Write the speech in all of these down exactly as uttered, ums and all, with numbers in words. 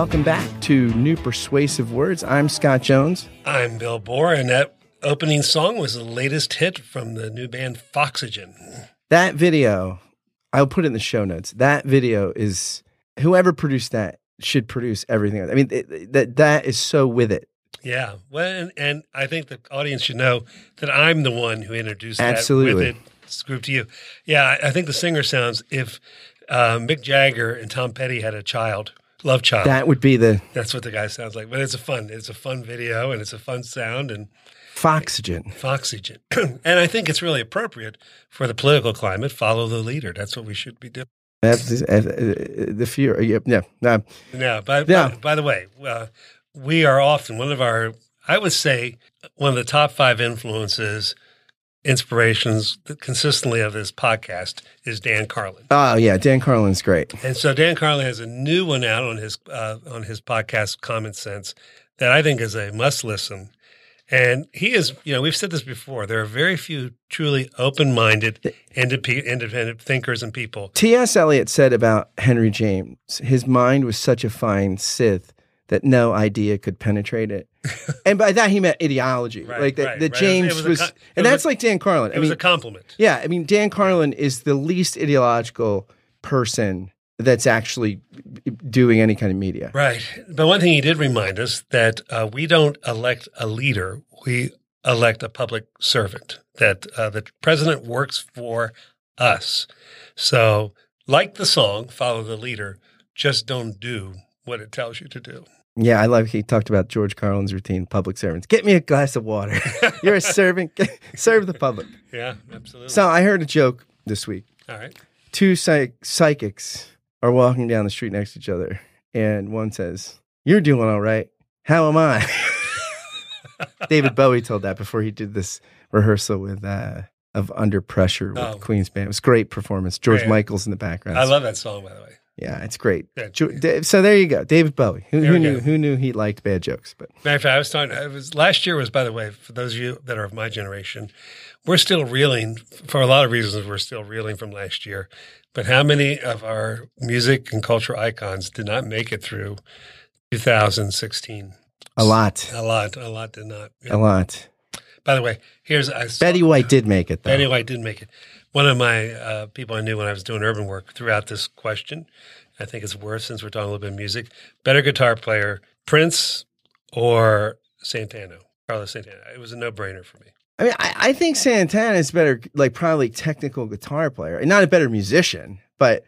Welcome back to New Persuasive Words. I'm Scott Jones. I'm Bill Bohr, and that opening song was the latest hit from the new band Foxygen. That video, I'll put it in the show notes. That video is, whoever produced that should produce everything else. I mean, it, that that is so with it. Yeah. Well, and, and I think the audience should know that I'm the one who introduced Absolutely. that with it. It's grouped to you. Yeah, I think the singer sounds, if uh, Mick Jagger and Tom Petty had a child, love child. That would be the... That's what the guy sounds like. But it's a fun, it's a fun video, and it's a fun sound, and... Foxygen. Foxygen. And I think it's really appropriate for the political climate. Follow the leader. That's what we should be doing. That's the, the fear. Yeah. No, no. no by, yeah. By, by the way, uh, we are often one of our, I would say, one of the top five influences, inspirations that consistently of this podcast is Dan Carlin. Oh, yeah. Dan Carlin's great. And so Dan Carlin has a new one out on his uh, on his podcast, Common Sense, that I think is a must listen. And he is, you know, we've said this before, there are very few truly open-minded, independent thinkers and people. T S. Eliot said about Henry James, his mind was such a fine scythe that no idea could penetrate it. And by that he meant ideology. Right, like that, right, that right. James was, was com- and that's a, like Dan Carlin. It I mean, was a compliment. Yeah, I mean, Dan Carlin is the least ideological person that's actually doing any kind of media. Right. But one thing he did remind us that uh, we don't elect a leader. We elect a public servant, that uh, the president works for us. So like the song, follow the leader, just don't do what it tells you to do. Yeah, I love he talked about George Carlin's routine, public servants. Get me a glass of water. You're a servant. Serve the public. Yeah, absolutely. So I heard a joke this week. All right. Two psych- psychics... are walking down the street next to each other, and one says, "You're doing all right. How am I?" David Bowie told that before he did this rehearsal with uh, of Under Pressure with oh. Queens Band. It was a great performance. George great. Michael's in the background. I love that song, by the way. Yeah, it's great. Yeah. So there you go, David Bowie. Who, who knew? Go. Who knew he liked bad jokes? But matter of fact, I was talking. It was last year. Was by the way, for those of you that are of my generation, we're still reeling for a lot of reasons. We're still reeling from last year. But how many of our music and cultural icons did not make it through two thousand sixteen? A lot. A lot. A lot did not. Yeah. A lot. By the way, here's I saw, Betty White did make it. though. Betty White did make it. One of my uh, people I knew when I was doing urban work threw out this question. I think it's worth, since we're talking a little bit of music. Better guitar player, Prince or Santana? Carlos Santana. It was a no-brainer for me. I mean, I, I think Santana is better, like probably technical guitar player, and not a better musician, but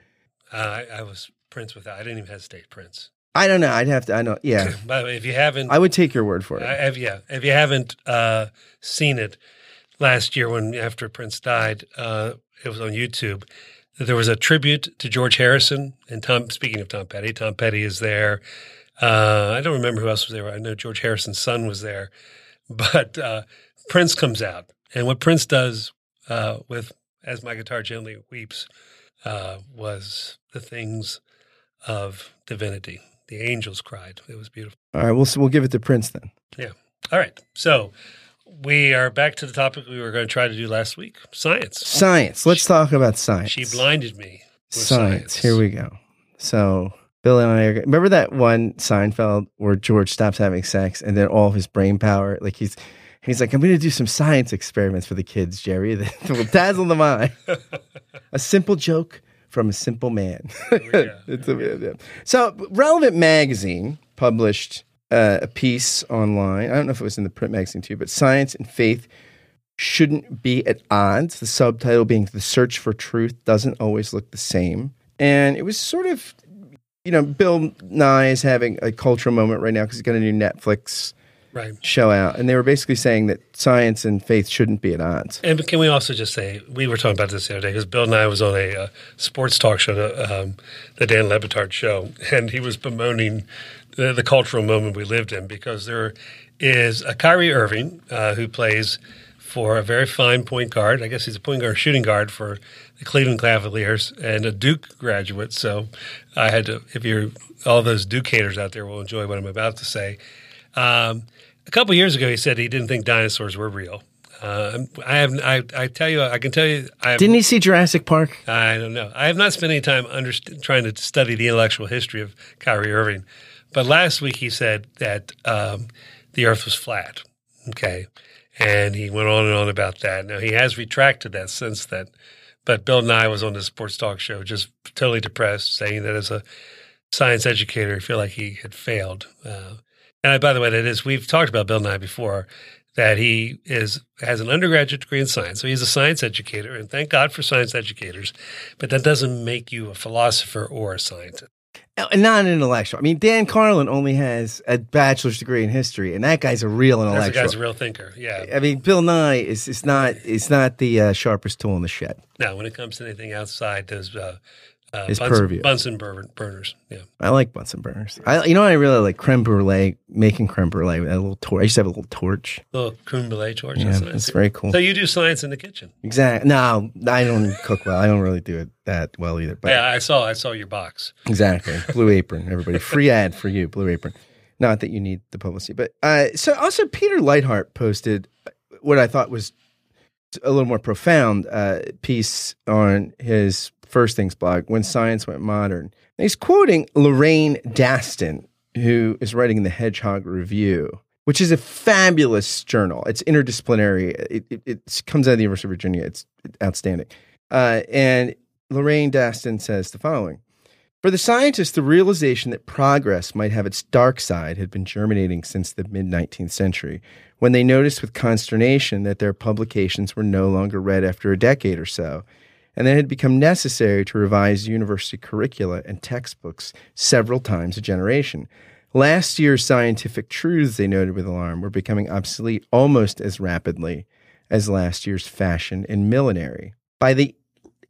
uh, I, I was Prince with that. I didn't even hesitate, Prince. I don't know. I'd have to. I know. Yeah. By the way, if you haven't, I would take your word for it. I, if, yeah, if you haven't uh, seen it. Last year, when after Prince died, uh, it was on YouTube. There was a tribute to George Harrison and Tom. Speaking of Tom Petty, Tom Petty is there. Uh, I don't remember who else was there. I know George Harrison's son was there, but uh, Prince comes out, and what Prince does uh, with "As My Guitar Gently Weeps" uh, was the things of divinity. The angels cried. It was beautiful. All right, we'll we'll give it to Prince then. Yeah. All right. So. We are back to the topic we were going to try to do last week, science. Science. Let's she, talk about science. She blinded me with science. science. Here we go. So Bill and I are – remember that one Seinfeld where George stops having sex and then all of his brain power – like he's he's like, I'm going to do some science experiments for the kids, Jerry, that will dazzle the mind. A simple joke from a simple man. It's a, yeah. So Relevant Magazine published – Uh, a piece online. I don't know if it was in the print magazine too, but Science and Faith Shouldn't Be at Odds, the subtitle being The Search for Truth Doesn't Always Look the Same. And it was sort of, you know, Bill Nye is having a cultural moment right now because he's got a new Netflix right. show out. And they were basically saying that science and faith shouldn't be at odds. And can we also just say, we were talking about this the other day because Bill Nye was on a uh, sports talk show, uh, um, the Dan Levitard show, and he was bemoaning The, the cultural moment we lived in, because there is a Kyrie Irving uh, who plays for a very fine point guard. I guess he's a point guard, shooting guard for the Cleveland Cavaliers, and a Duke graduate. So I had to, if you're, all those Duke haters out there will enjoy what I'm about to say. Um, a couple years ago, he said he didn't think dinosaurs were real. Uh, I have. I, I tell you. I can tell you. I have, Didn't he see Jurassic Park? I don't know. I have not spent any time underst- trying to study the intellectual history of Kyrie Irving. But last week he said that um, the earth was flat, okay? And he went on and on about that. Now, he has retracted that since then. But Bill Nye was on the sports talk show just totally depressed, saying that as a science educator, I feel like he had failed. Uh, and I, by the way, that is, we've talked about Bill Nye before, that he is has an undergraduate degree in science. So he's a science educator, and thank God for science educators. But that doesn't make you a philosopher or a scientist. Not an intellectual. I mean, Dan Carlin only has a bachelor's degree in history, and that guy's a real intellectual. That guy's a real thinker. Yeah. I mean, Bill Nye is it's not it's not the uh, sharpest tool in the shed. No, when it comes to anything outside those uh, uh, Bunsen, purview. Bunsen bur- burners. Yeah, I like Bunsen burners. I you know I really like creme brulee, making creme brulee with a little torch. I used to have a little torch, a little creme brulee torch. Yeah, that's, nice. That's very cool. So you do science in the kitchen? Exactly. No, I don't cook well. I don't really do it. That well either. But yeah, I saw I saw your box. Exactly. Blue Apron, everybody. Free ad for you, Blue Apron. Not that you need the publicity. But uh, so also Peter Leithart posted what I thought was a little more profound uh, piece on his First Things blog, When Science Went Modern. And he's quoting Lorraine Dastin, who is writing in the Hedgehog Review, which is a fabulous journal. It's interdisciplinary. It, it, it comes out of the University of Virginia. It's outstanding. Uh, and Lorraine Dastin says the following. For the scientists, the realization that progress might have its dark side had been germinating since the mid-nineteenth century, when they noticed with consternation that their publications were no longer read after a decade or so, and that it had become necessary to revise university curricula and textbooks several times a generation. Last year's scientific truths, they noted with alarm, were becoming obsolete almost as rapidly as last year's fashion and millinery. By the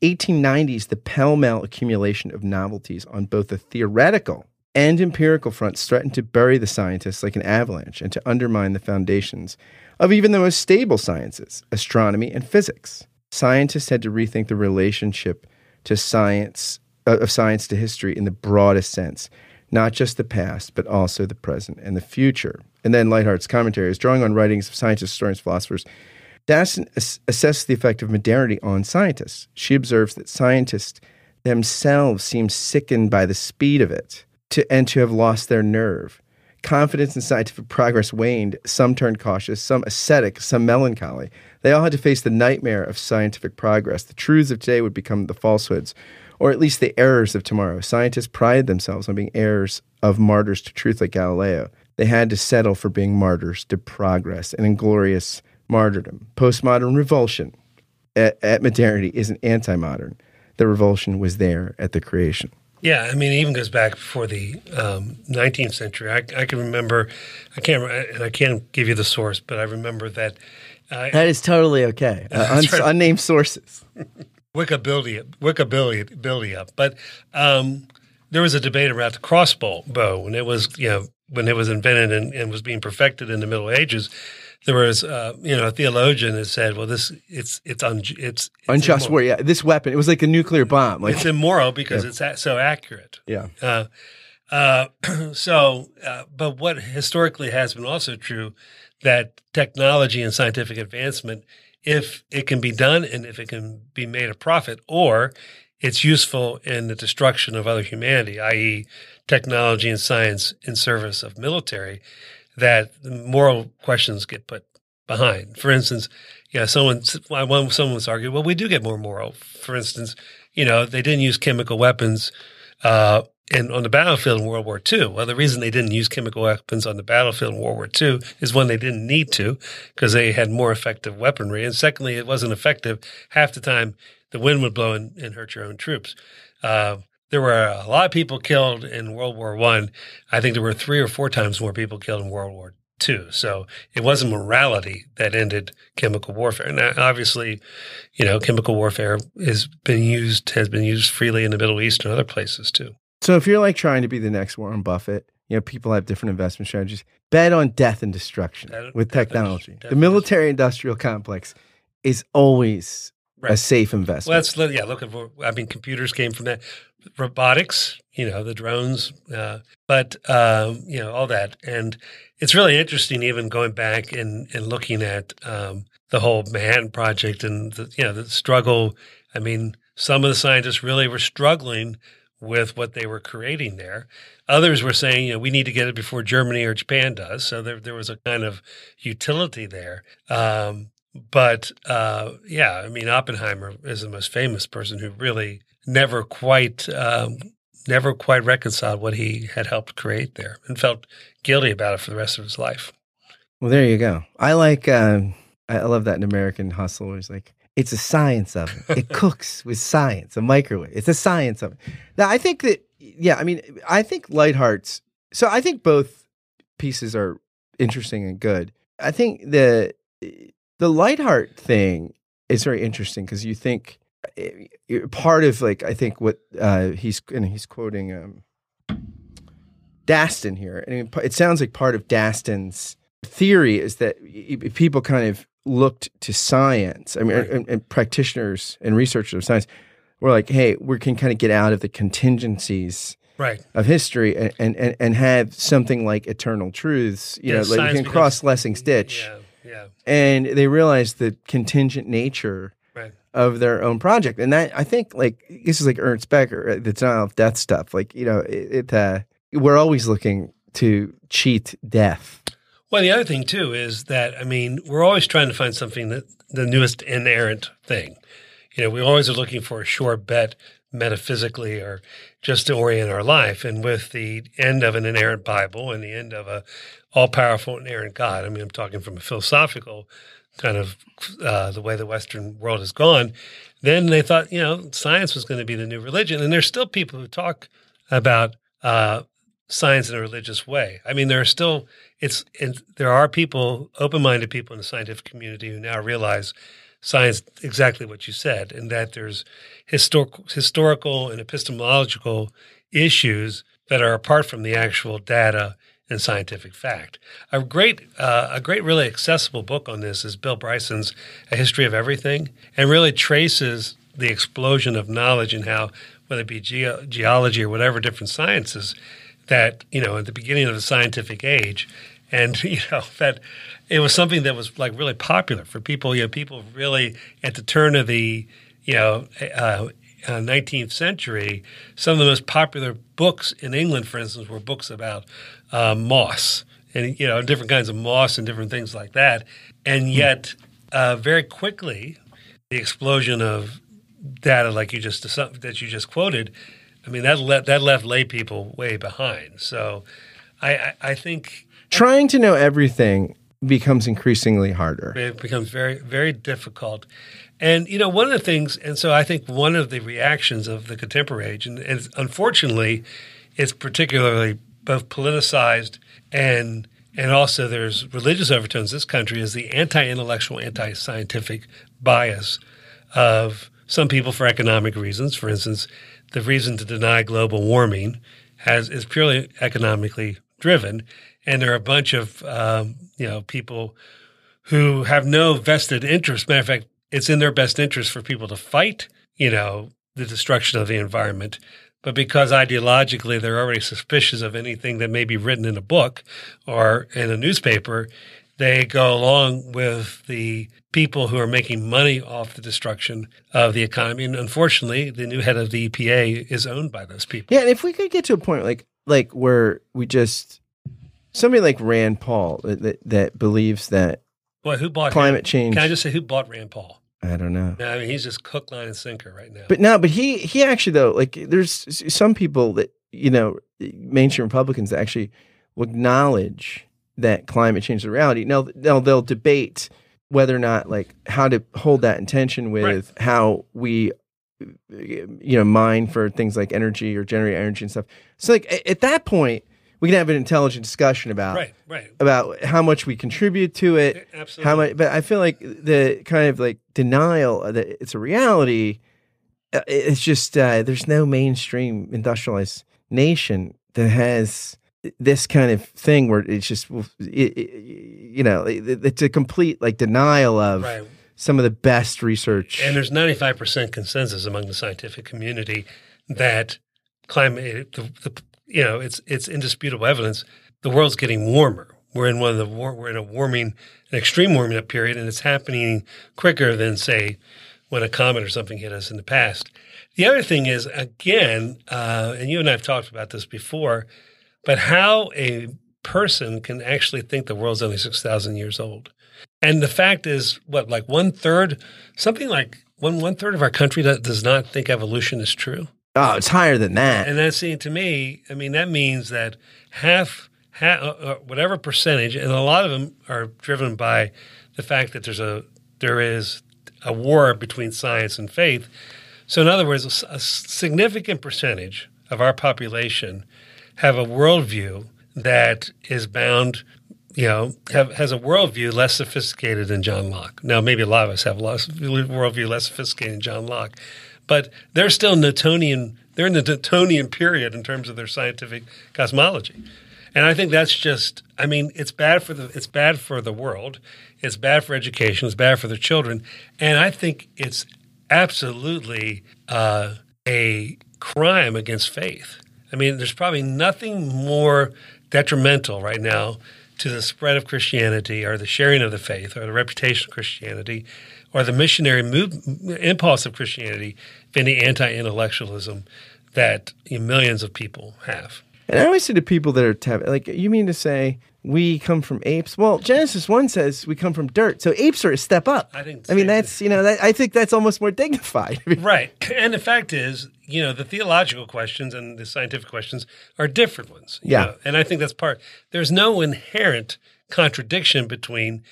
eighteen nineties, the pell-mell accumulation of novelties on both the theoretical and empirical fronts threatened to bury the scientists like an avalanche and to undermine the foundations of even the most stable sciences, astronomy and physics. Scientists had to rethink the relationship to science uh, of science to history in the broadest sense, not just the past, but also the present and the future. And then Leithart's commentary is drawing on writings of scientists, historians, philosophers. Dastin assesses the effect of modernity on scientists. She observes that scientists themselves seem sickened by the speed of it to, and to have lost their nerve. Confidence in scientific progress waned. Some turned cautious, some ascetic, some melancholy. They all had to face the nightmare of scientific progress. The truths of today would become the falsehoods, or at least the errors of tomorrow. Scientists prided themselves on being heirs of martyrs to truth like Galileo. They had to settle for being martyrs to progress, an inglorious martyrdom. Postmodern revulsion at, at modernity isn't anti-modern. The revulsion was there at the creation. Yeah, I mean, it even goes back before the um, nineteenth century. I, I can remember, I can't, and I can't give you the source, but I remember that. Uh, that is totally okay. Uh, un- right. Unnamed sources. Wikipedia, Wikipedia, but um, there was a debate about the crossbow, and it was, you know, when it was invented and, and was being perfected in the Middle Ages. There was, uh, you know, a theologian that said, "Well, this it's it's un, it's, it's unjust immoral. War. Yeah, this weapon. It was like a nuclear bomb. Like, it's immoral because yeah. it's a- so accurate. Yeah. Uh, uh, so, uh, but what historically has been also true that technology and scientific advancement, if it can be done and if it can be made a profit, or it's useful in the destruction of other humanity, that is, technology and science in service of military." That moral questions get put behind. For instance, yeah, you know, someone someone was arguing, well, we do get more moral. For instance, you know, they didn't use chemical weapons uh, in on the battlefield in World War Two. Well, the reason they didn't use chemical weapons on the battlefield in World War Two is one, they didn't need to because they had more effective weaponry, and secondly, it wasn't effective. Half the time, the wind would blow and, and hurt your own troops. Uh, There were a lot of people killed in World War One. I. I think there were three or four times more people killed in World War Two. So it wasn't morality that ended chemical warfare. And obviously, you know, chemical warfare is been used has been used freely in the Middle East and other places too. So if you're like trying to be the next Warren Buffett, you know, people have different investment strategies. Bet on death and destruction that, with technology. Death, the military-industrial complex is always right. A safe investment. Well, that's yeah. Look, at, I mean, computers came from that. Robotics, you know, the drones, uh, but, um, you know, all that. And it's really interesting even going back and, and looking at um, the whole Manhattan Project and, the, you know, the struggle. I mean, some of the scientists really were struggling with what they were creating there. Others were saying, you know, we need to get it before Germany or Japan does. So there, there was a kind of utility there. Um, but uh, yeah, I mean, Oppenheimer is the most famous person who really never quite, um, never quite reconciled what he had helped create there and felt guilty about it for the rest of his life. Well, there you go. I like, um, I love that in American Hustle where it's like, it's a science of it. It cooks with science, a microwave. It's a science of it. Now, I think that, yeah, I mean, I think Leithart's, so I think both pieces are interesting and good. I think the the Leithart thing is very interesting because you think part of, like, I think what uh, he's, and he's quoting um, Dastin here. And it sounds like part of Dastin's theory is that people kind of looked to science, I mean, right. and, and practitioners and researchers of science were like, hey, we can kind of get out of the contingencies right. of history and, and, and, and have something like eternal truths, you yeah, know, like you can cross Lessing Stitch. Yeah, yeah. And they realized the contingent nature right. of their own project. And that, I think, like, this is like Ernst Becker, the denial of death stuff. Like, you know, it, it uh, we're always looking to cheat death. Well, the other thing, too, is that, I mean, we're always trying to find something, that the newest inerrant thing. You know, we always are looking for a sure bet metaphysically or just to orient our life. And with the end of an inerrant Bible and the end of a all-powerful inerrant God, I mean, I'm talking from a philosophical kind of uh, the way the Western world has gone, then they thought, you know, science was going to be the new religion. And there's still people who talk about uh science in a religious way. I mean, there are still it's and there are people, open-minded people in the scientific community who now realize science exactly what you said, and that there's historical, historical and epistemological issues that are apart from the actual data and scientific fact. A great, uh, a great, really accessible book on this is Bill Bryson's A History of Everything, and really traces the explosion of knowledge and how, whether it be ge- geology or whatever different sciences. That, you know, at the beginning of the scientific age, and, you know, that it was something that was, like, really popular for people. You know, people really at the turn of the, you know, uh, uh, nineteenth century, some of the most popular books in England, for instance, were books about uh, moss and, you know, different kinds of moss and different things like that. And yet uh, very quickly, the explosion of data like you just that you just quoted, I mean, that left, that left lay people way behind. So I, I, I think... Trying to know everything becomes increasingly harder. It becomes very, very difficult. And, you know, one of the things... And so I think one of the reactions of the contemporary age, and, and unfortunately, it's particularly both politicized and and also there's religious overtones in this country, is the anti-intellectual, anti-scientific bias of some people for economic reasons. For instance... The reason to deny global warming has is purely economically driven, and there are a bunch of um, you know people who have no vested interest. Matter of fact, it's in their best interest for people to fight, you know, the destruction of the environment. But because ideologically they're already suspicious of anything that may be written in a book or in a newspaper, they go along with the people who are making money off the destruction of the economy. And unfortunately, the new head of the E P A is owned by those people. Yeah, and if we could get to a point like like where we just – somebody like Rand Paul that, that believes that well, who bought climate him? change – Can I just say who bought Rand Paul? I don't know. No, I mean, he's just hook, line, and sinker right now. But no, but he, he actually though – like there's some people that, you know, mainstream Republicans that actually will acknowledge – that climate change is a reality. Now, now they'll debate whether or not, like, how to hold that intention with right. how we, you know, mine for things like energy or generate energy and stuff. So, like, at that point, we can have an intelligent discussion about right, right. about how much we contribute to it. Absolutely. How much, but I feel like the kind of like denial that it's a reality. It's just uh, there's no mainstream industrialized nation that has. This kind of thing where it's just, it, it, you know, it, it's a complete like denial of right. some of the best research. And there's ninety-five percent consensus among the scientific community that climate, the, the, you know, it's it's indisputable evidence. The world's getting warmer. We're in one of the war, we're in a warming, an extreme warming up period, and it's happening quicker than say when a comet or something hit us in the past. The other thing is, again, uh, and you and I have talked about this before, but how a person can actually think the world's only six thousand years old. And the fact is, what, like one-third, something like one, one-third of our country does, does not think evolution is true. Oh, it's higher than that. And that's, to me, I mean, that means that half, half uh, whatever percentage, and a lot of them are driven by the fact that there's a there is a war between science and faith. So in other words, a, a significant percentage of our population have a worldview that is bound, you know, have, has a worldview less sophisticated than John Locke. Now, maybe a lot of us have a worldview less sophisticated than John Locke, but they're still Newtonian. They're in the Newtonian period in terms of their scientific cosmology, and I think that's just. I mean, it's bad for the it's bad for the world. It's bad for education. It's bad for the children, and I think it's absolutely uh, a crime against faith. I mean, there's probably nothing more detrimental right now to the spread of Christianity or the sharing of the faith or the reputation of Christianity or the missionary move, impulse of Christianity than the anti-intellectualism that you know, millions of people have. And I always say to people that are tab- like, you mean to say we come from apes? Well, Genesis one says we come from dirt, so apes are a step up. I think. I mean, that's you know, that, I think that's almost more dignified, right? And the fact is, you know, the theological questions and the scientific questions are different ones. Yeah, know? And I think that's part. There's no inherent contradiction between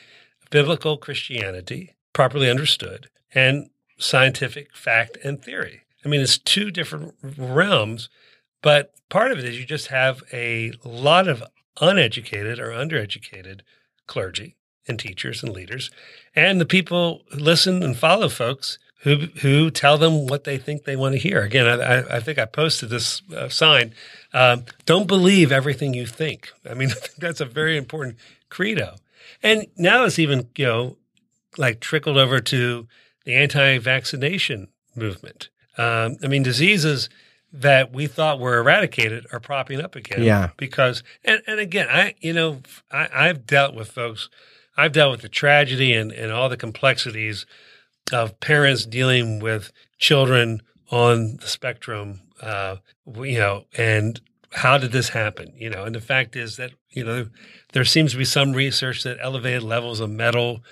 biblical Christianity, properly understood, and scientific fact and theory. I mean, it's two different realms. But part of it is you just have a lot of uneducated or undereducated clergy and teachers and leaders, and the people who listen and follow folks who who tell them what they think they want to hear. Again, I, I think I posted this uh, sign, um, don't believe everything you think. I mean, I think that's a very important credo. And now it's even, you know, like trickled over to the anti-vaccination movement. Um, I mean, diseases that we thought were eradicated are propping up again. Yeah. Because, and, and again, I, you know, I, I've dealt with folks, I've dealt with the tragedy and, and all the complexities of parents dealing with children on the spectrum, uh, you know, and how did this happen? You know, and the fact is that, you know, there seems to be some research that elevated levels of metal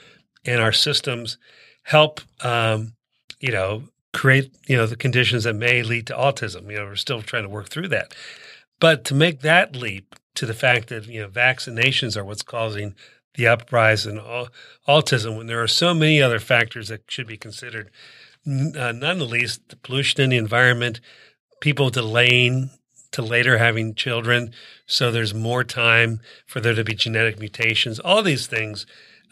in our systems help, um, you know, create, you know, the conditions that may lead to autism. You know, we're still trying to work through that. But to make that leap to the fact that, you know, vaccinations are what's causing the uprise in au- autism when there are so many other factors that should be considered, uh, none the least, the pollution in the environment, people delaying to later having children, so there's more time for there to be genetic mutations, all these things.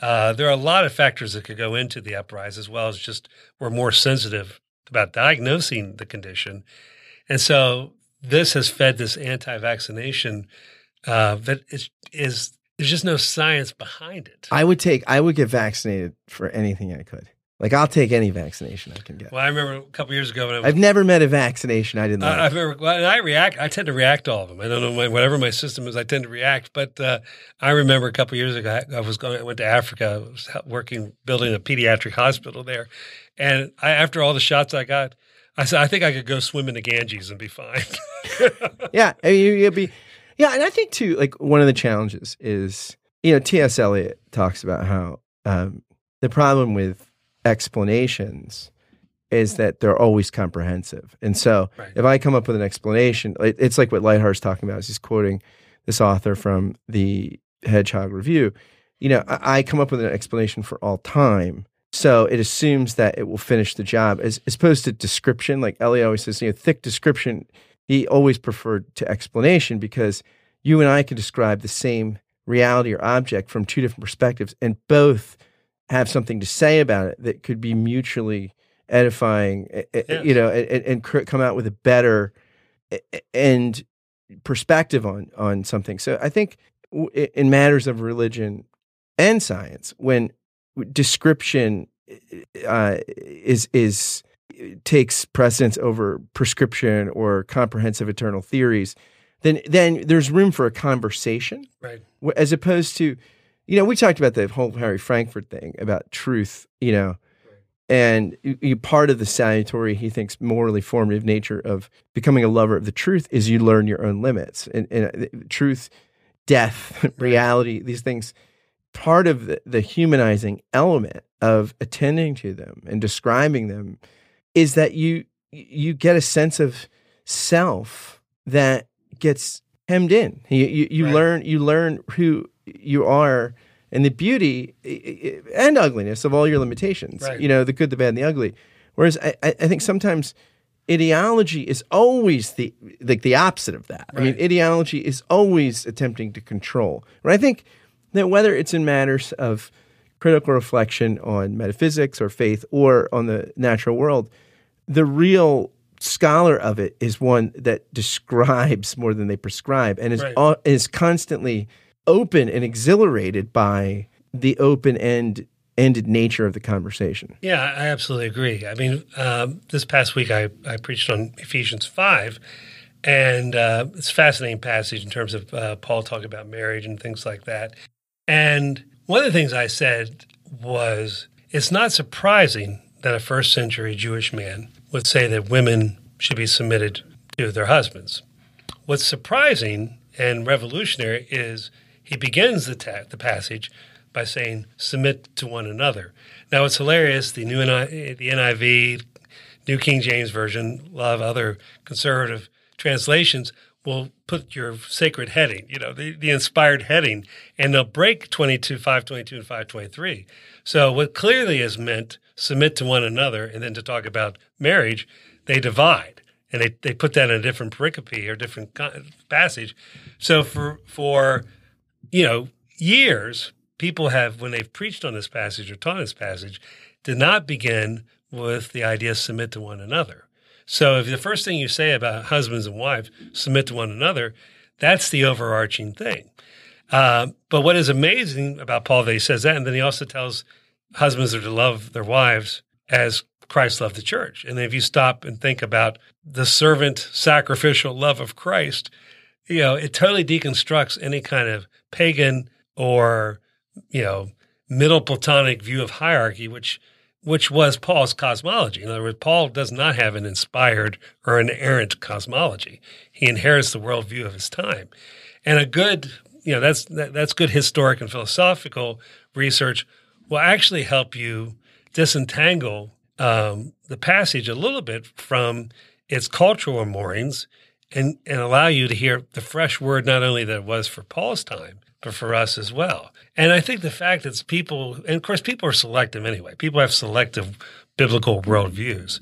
Uh, there are a lot of factors that could go into the uprise as well as just we're more sensitive about diagnosing the condition. And so this has fed this anti-vaccination uh, that is, is there's just no science behind it. I would take, I would get vaccinated for anything I could. Like, I'll take any vaccination I can get. Well, I remember a couple years ago when I was, I've never met a vaccination I didn't like. Uh, I remember, well, and I react, I tend to react to all of them. I don't know, my, whatever my system is, I tend to react. But uh, I remember a couple years ago, I, I was going, I went to Africa, I was working, building a pediatric hospital there. And I, after all the shots I got, I said, I think I could go swim in the Ganges and be fine. Yeah. I mean, you'd be, yeah. And I think, too, like, one of the challenges is, you know, T S. Eliot talks about how um, the problem with explanations is that they're always comprehensive. And so right. If I come up with an explanation, it's like what Leithart's talking about. He's quoting this author from the Hedgehog Review. You know, I come up with an explanation for all time. So it assumes that it will finish the job as, as opposed to description. Like Eliot always says, you know, thick description, he always preferred to explanation because you and I can describe the same reality or object from two different perspectives and both have something to say about it that could be mutually edifying, yes. You know, and, and come out with a better and perspective on, on something. So I think in matters of religion and science, when description uh, is is takes precedence over prescription or comprehensive eternal theories, then then there's room for a conversation, right? As opposed to, you know, we talked about the whole Harry Frankfurt thing about truth, you know, And you, part of the salutary, he thinks, morally formative nature of becoming a lover of the truth is you learn your own limits. And, and truth, death, reality, these things, part of the, the humanizing element of attending to them and describing them is that you you get a sense of self that gets hemmed in. You, you, you, right. learn, you learn who you are, and the beauty and ugliness of all your limitations, right. you know, the good, the bad, and the ugly. Whereas I, I think sometimes ideology is always the like the opposite of that. Right. I mean, ideology is always attempting to control. And I think that whether it's in matters of critical reflection on metaphysics or faith or on the natural world, the real scholar of it is one that describes more than they prescribe and is right. uh, is constantly open and exhilarated by the open end ended nature of the conversation. Yeah, I absolutely agree. I mean, uh, this past week I, I preached on Ephesians five, and uh, it's a fascinating passage in terms of uh, Paul talking about marriage and things like that. And one of the things I said was, it's not surprising that a first century Jewish man would say that women should be submitted to their husbands. What's surprising and revolutionary is he begins the, ta- the passage by saying, submit to one another. Now, it's hilarious. The new N I V, the N I V, New King James Version, a lot of other conservative translations will put your sacred heading, you know, the, the inspired heading, and they'll break twenty-two, five twenty-two and five twenty-three. So what clearly is meant, submit to one another, and then to talk about marriage, they divide. And they, they put that in a different pericope or different con- passage. So for for – you know, years, people have, when they've preached on this passage or taught this passage, did not begin with the idea submit to one another. So if the first thing you say about husbands and wives, submit to one another, that's the overarching thing. Uh, but what is amazing about Paul that he says that, and then he also tells husbands are to love their wives as Christ loved the church. And then if you stop and think about the servant sacrificial love of Christ, you know, it totally deconstructs any kind of pagan or, you know, middle Platonic view of hierarchy, which which was Paul's cosmology. In other words, Paul does not have an inspired or an errant cosmology. He inherits the worldview of his time. And a good, you know, that's that, that's good historic and philosophical research will actually help you disentangle um, the passage a little bit from its cultural moorings, and and allow you to hear the fresh word, not only that it was for Paul's time, but for us as well. And I think the fact that people, and of course people are selective anyway. People have selective biblical worldviews.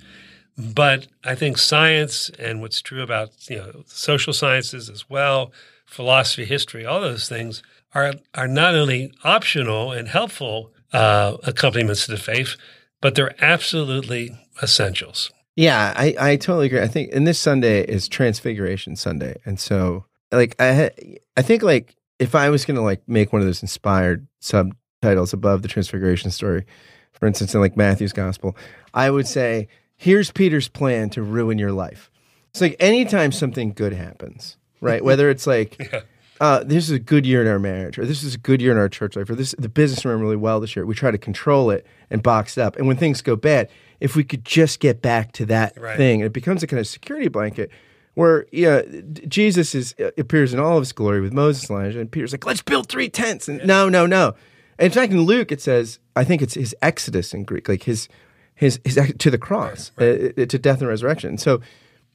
But I think science and what's true about, you know, social sciences as well, philosophy, history, all those things are are not only optional and helpful uh, accompaniments to the faith, but they're absolutely essentials. Yeah, I, I totally agree. I think, and this Sunday is Transfiguration Sunday, and so like I I think like if I was gonna like make one of those inspired subtitles above the Transfiguration story, for instance, in like Matthew's Gospel, I would say, "Here's Peter's plan to ruin your life." It's like anytime something good happens, right? Whether it's like yeah. uh, this is a good year in our marriage, or this is a good year in our church life, or this the business ran really well this year. We try to control it and box it up, and when things go bad, if we could just get back to that right. thing, it becomes a kind of security blanket where you know, Jesus is appears in all of his glory with Moses and Elijah, and Peter's like, let's build three tents. And yeah. no, no, no. And in fact, in Luke, it says, I think it's his exodus in Greek, like his his, his to the cross, right. uh, to death and resurrection. So,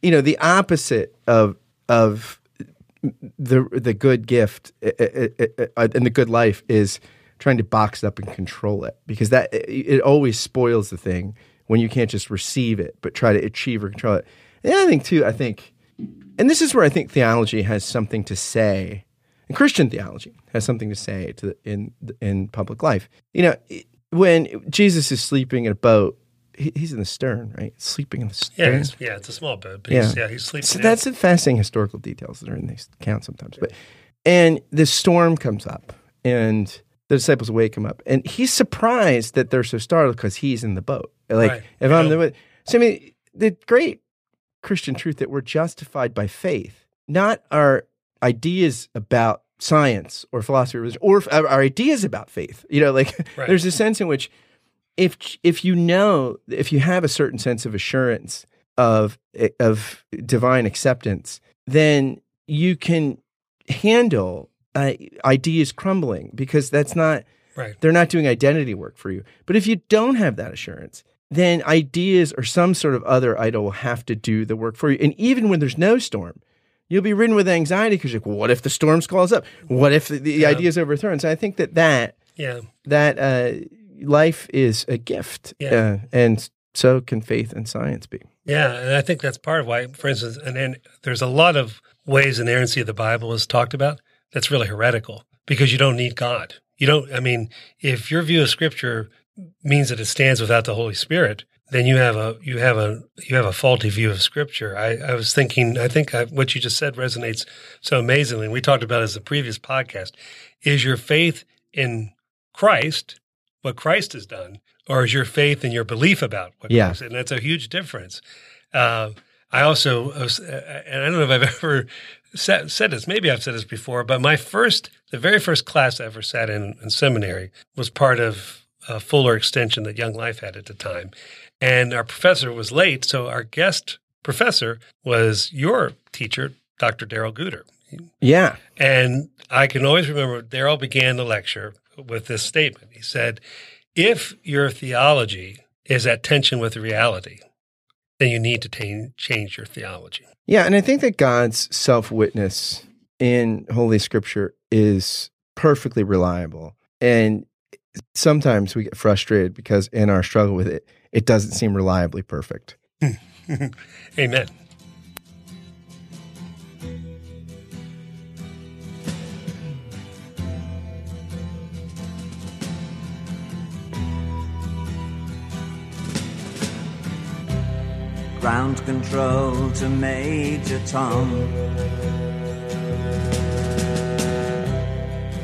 you know, the opposite of of the the good gift and the good life is trying to box it up and control it, because that it always spoils the thing when you can't just receive it, but try to achieve or control it. And the other thing, too, I think, and this is where I think theology has something to say, and Christian theology has something to say to the, in in public life. You know, when Jesus is sleeping in a boat, he, he's in the stern, right? Sleeping in the stern. Yeah, yeah it's a small boat, but yeah, he's, yeah, he's sleeping. So in. That's the fascinating historical details that are in these accounts sometimes. But and the storm comes up, and the disciples wake him up, and he's surprised that they're so startled because he's in the boat. Like, right. if I'm the so I mean, the great Christian truth that we're justified by faith, not our ideas about science or philosophy or religion, or our ideas about faith. You know, like right. there's a sense in which if if you know, if you have a certain sense of assurance of of divine acceptance, then you can handle uh, ideas crumbling, because that's not right. They're not doing identity work for you. But if you don't have that assurance, then ideas or some sort of other idol will have to do the work for you. And even when there's no storm, you'll be ridden with anxiety because you're like, what if the storm calls up? What if the, the yeah. idea is overthrown? So I think that that, yeah. that uh, life is a gift, yeah. uh, and so can faith and science be. Yeah, and I think that's part of why, for instance, and, and there's a lot of ways inerrancy of the Bible is talked about that's really heretical, because you don't need God. You don't, I mean, if your view of Scripture means that it stands without the Holy Spirit, then you have a you have a you have a faulty view of Scripture. I, I was thinking, I think I, what you just said resonates so amazingly. We talked about as the previous podcast: is your faith in Christ what Christ has done, or is your faith in your belief about what yeah. Christ? And that's a huge difference. Uh, I also, and I don't know if I've ever said, said this. Maybe I've said this before, but my first, the very first class I ever sat in in seminary was part of a Fuller extension that Young Life had at the time. And our professor was late, so our guest professor was your teacher, Doctor Darrell Guder. Yeah. And I can always remember Darrell began the lecture with this statement. He said, if your theology is at tension with reality, then you need to t- change your theology. Yeah, and I think that God's self-witness in Holy Scripture is perfectly reliable. And sometimes we get frustrated because in our struggle with it, it doesn't seem reliably perfect. Amen. Ground control to Major Tom.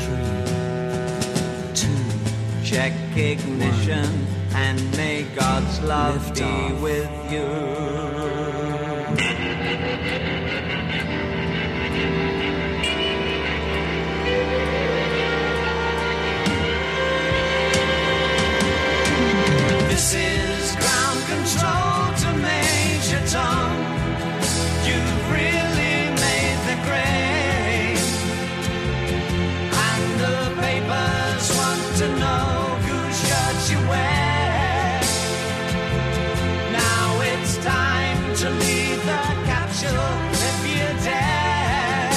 Three, two. Check ignition, one. And may God's love Lift be off. With you. This is ground control to Major Tom. You've really made the grade, and the papers want to know whose shirt you wear. Now it's time to leave the capsule if you dare.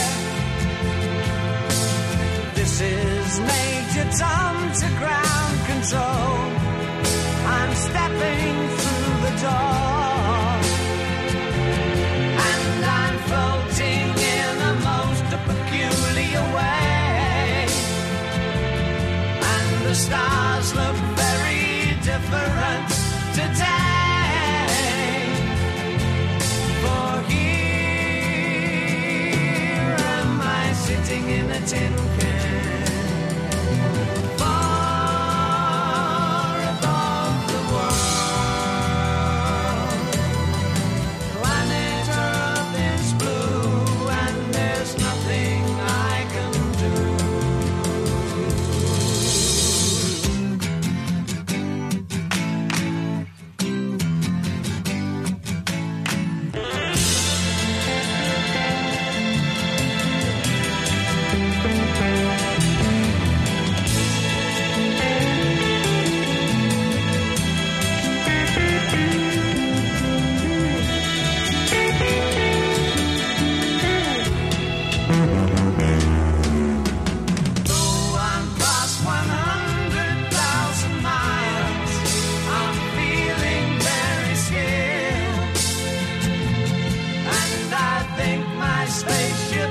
This is Major Tom to ground control. I'm stepping through the door, and I'm floating in a most peculiar way, and the stars look very different today, for here am I sitting in a tin can. Space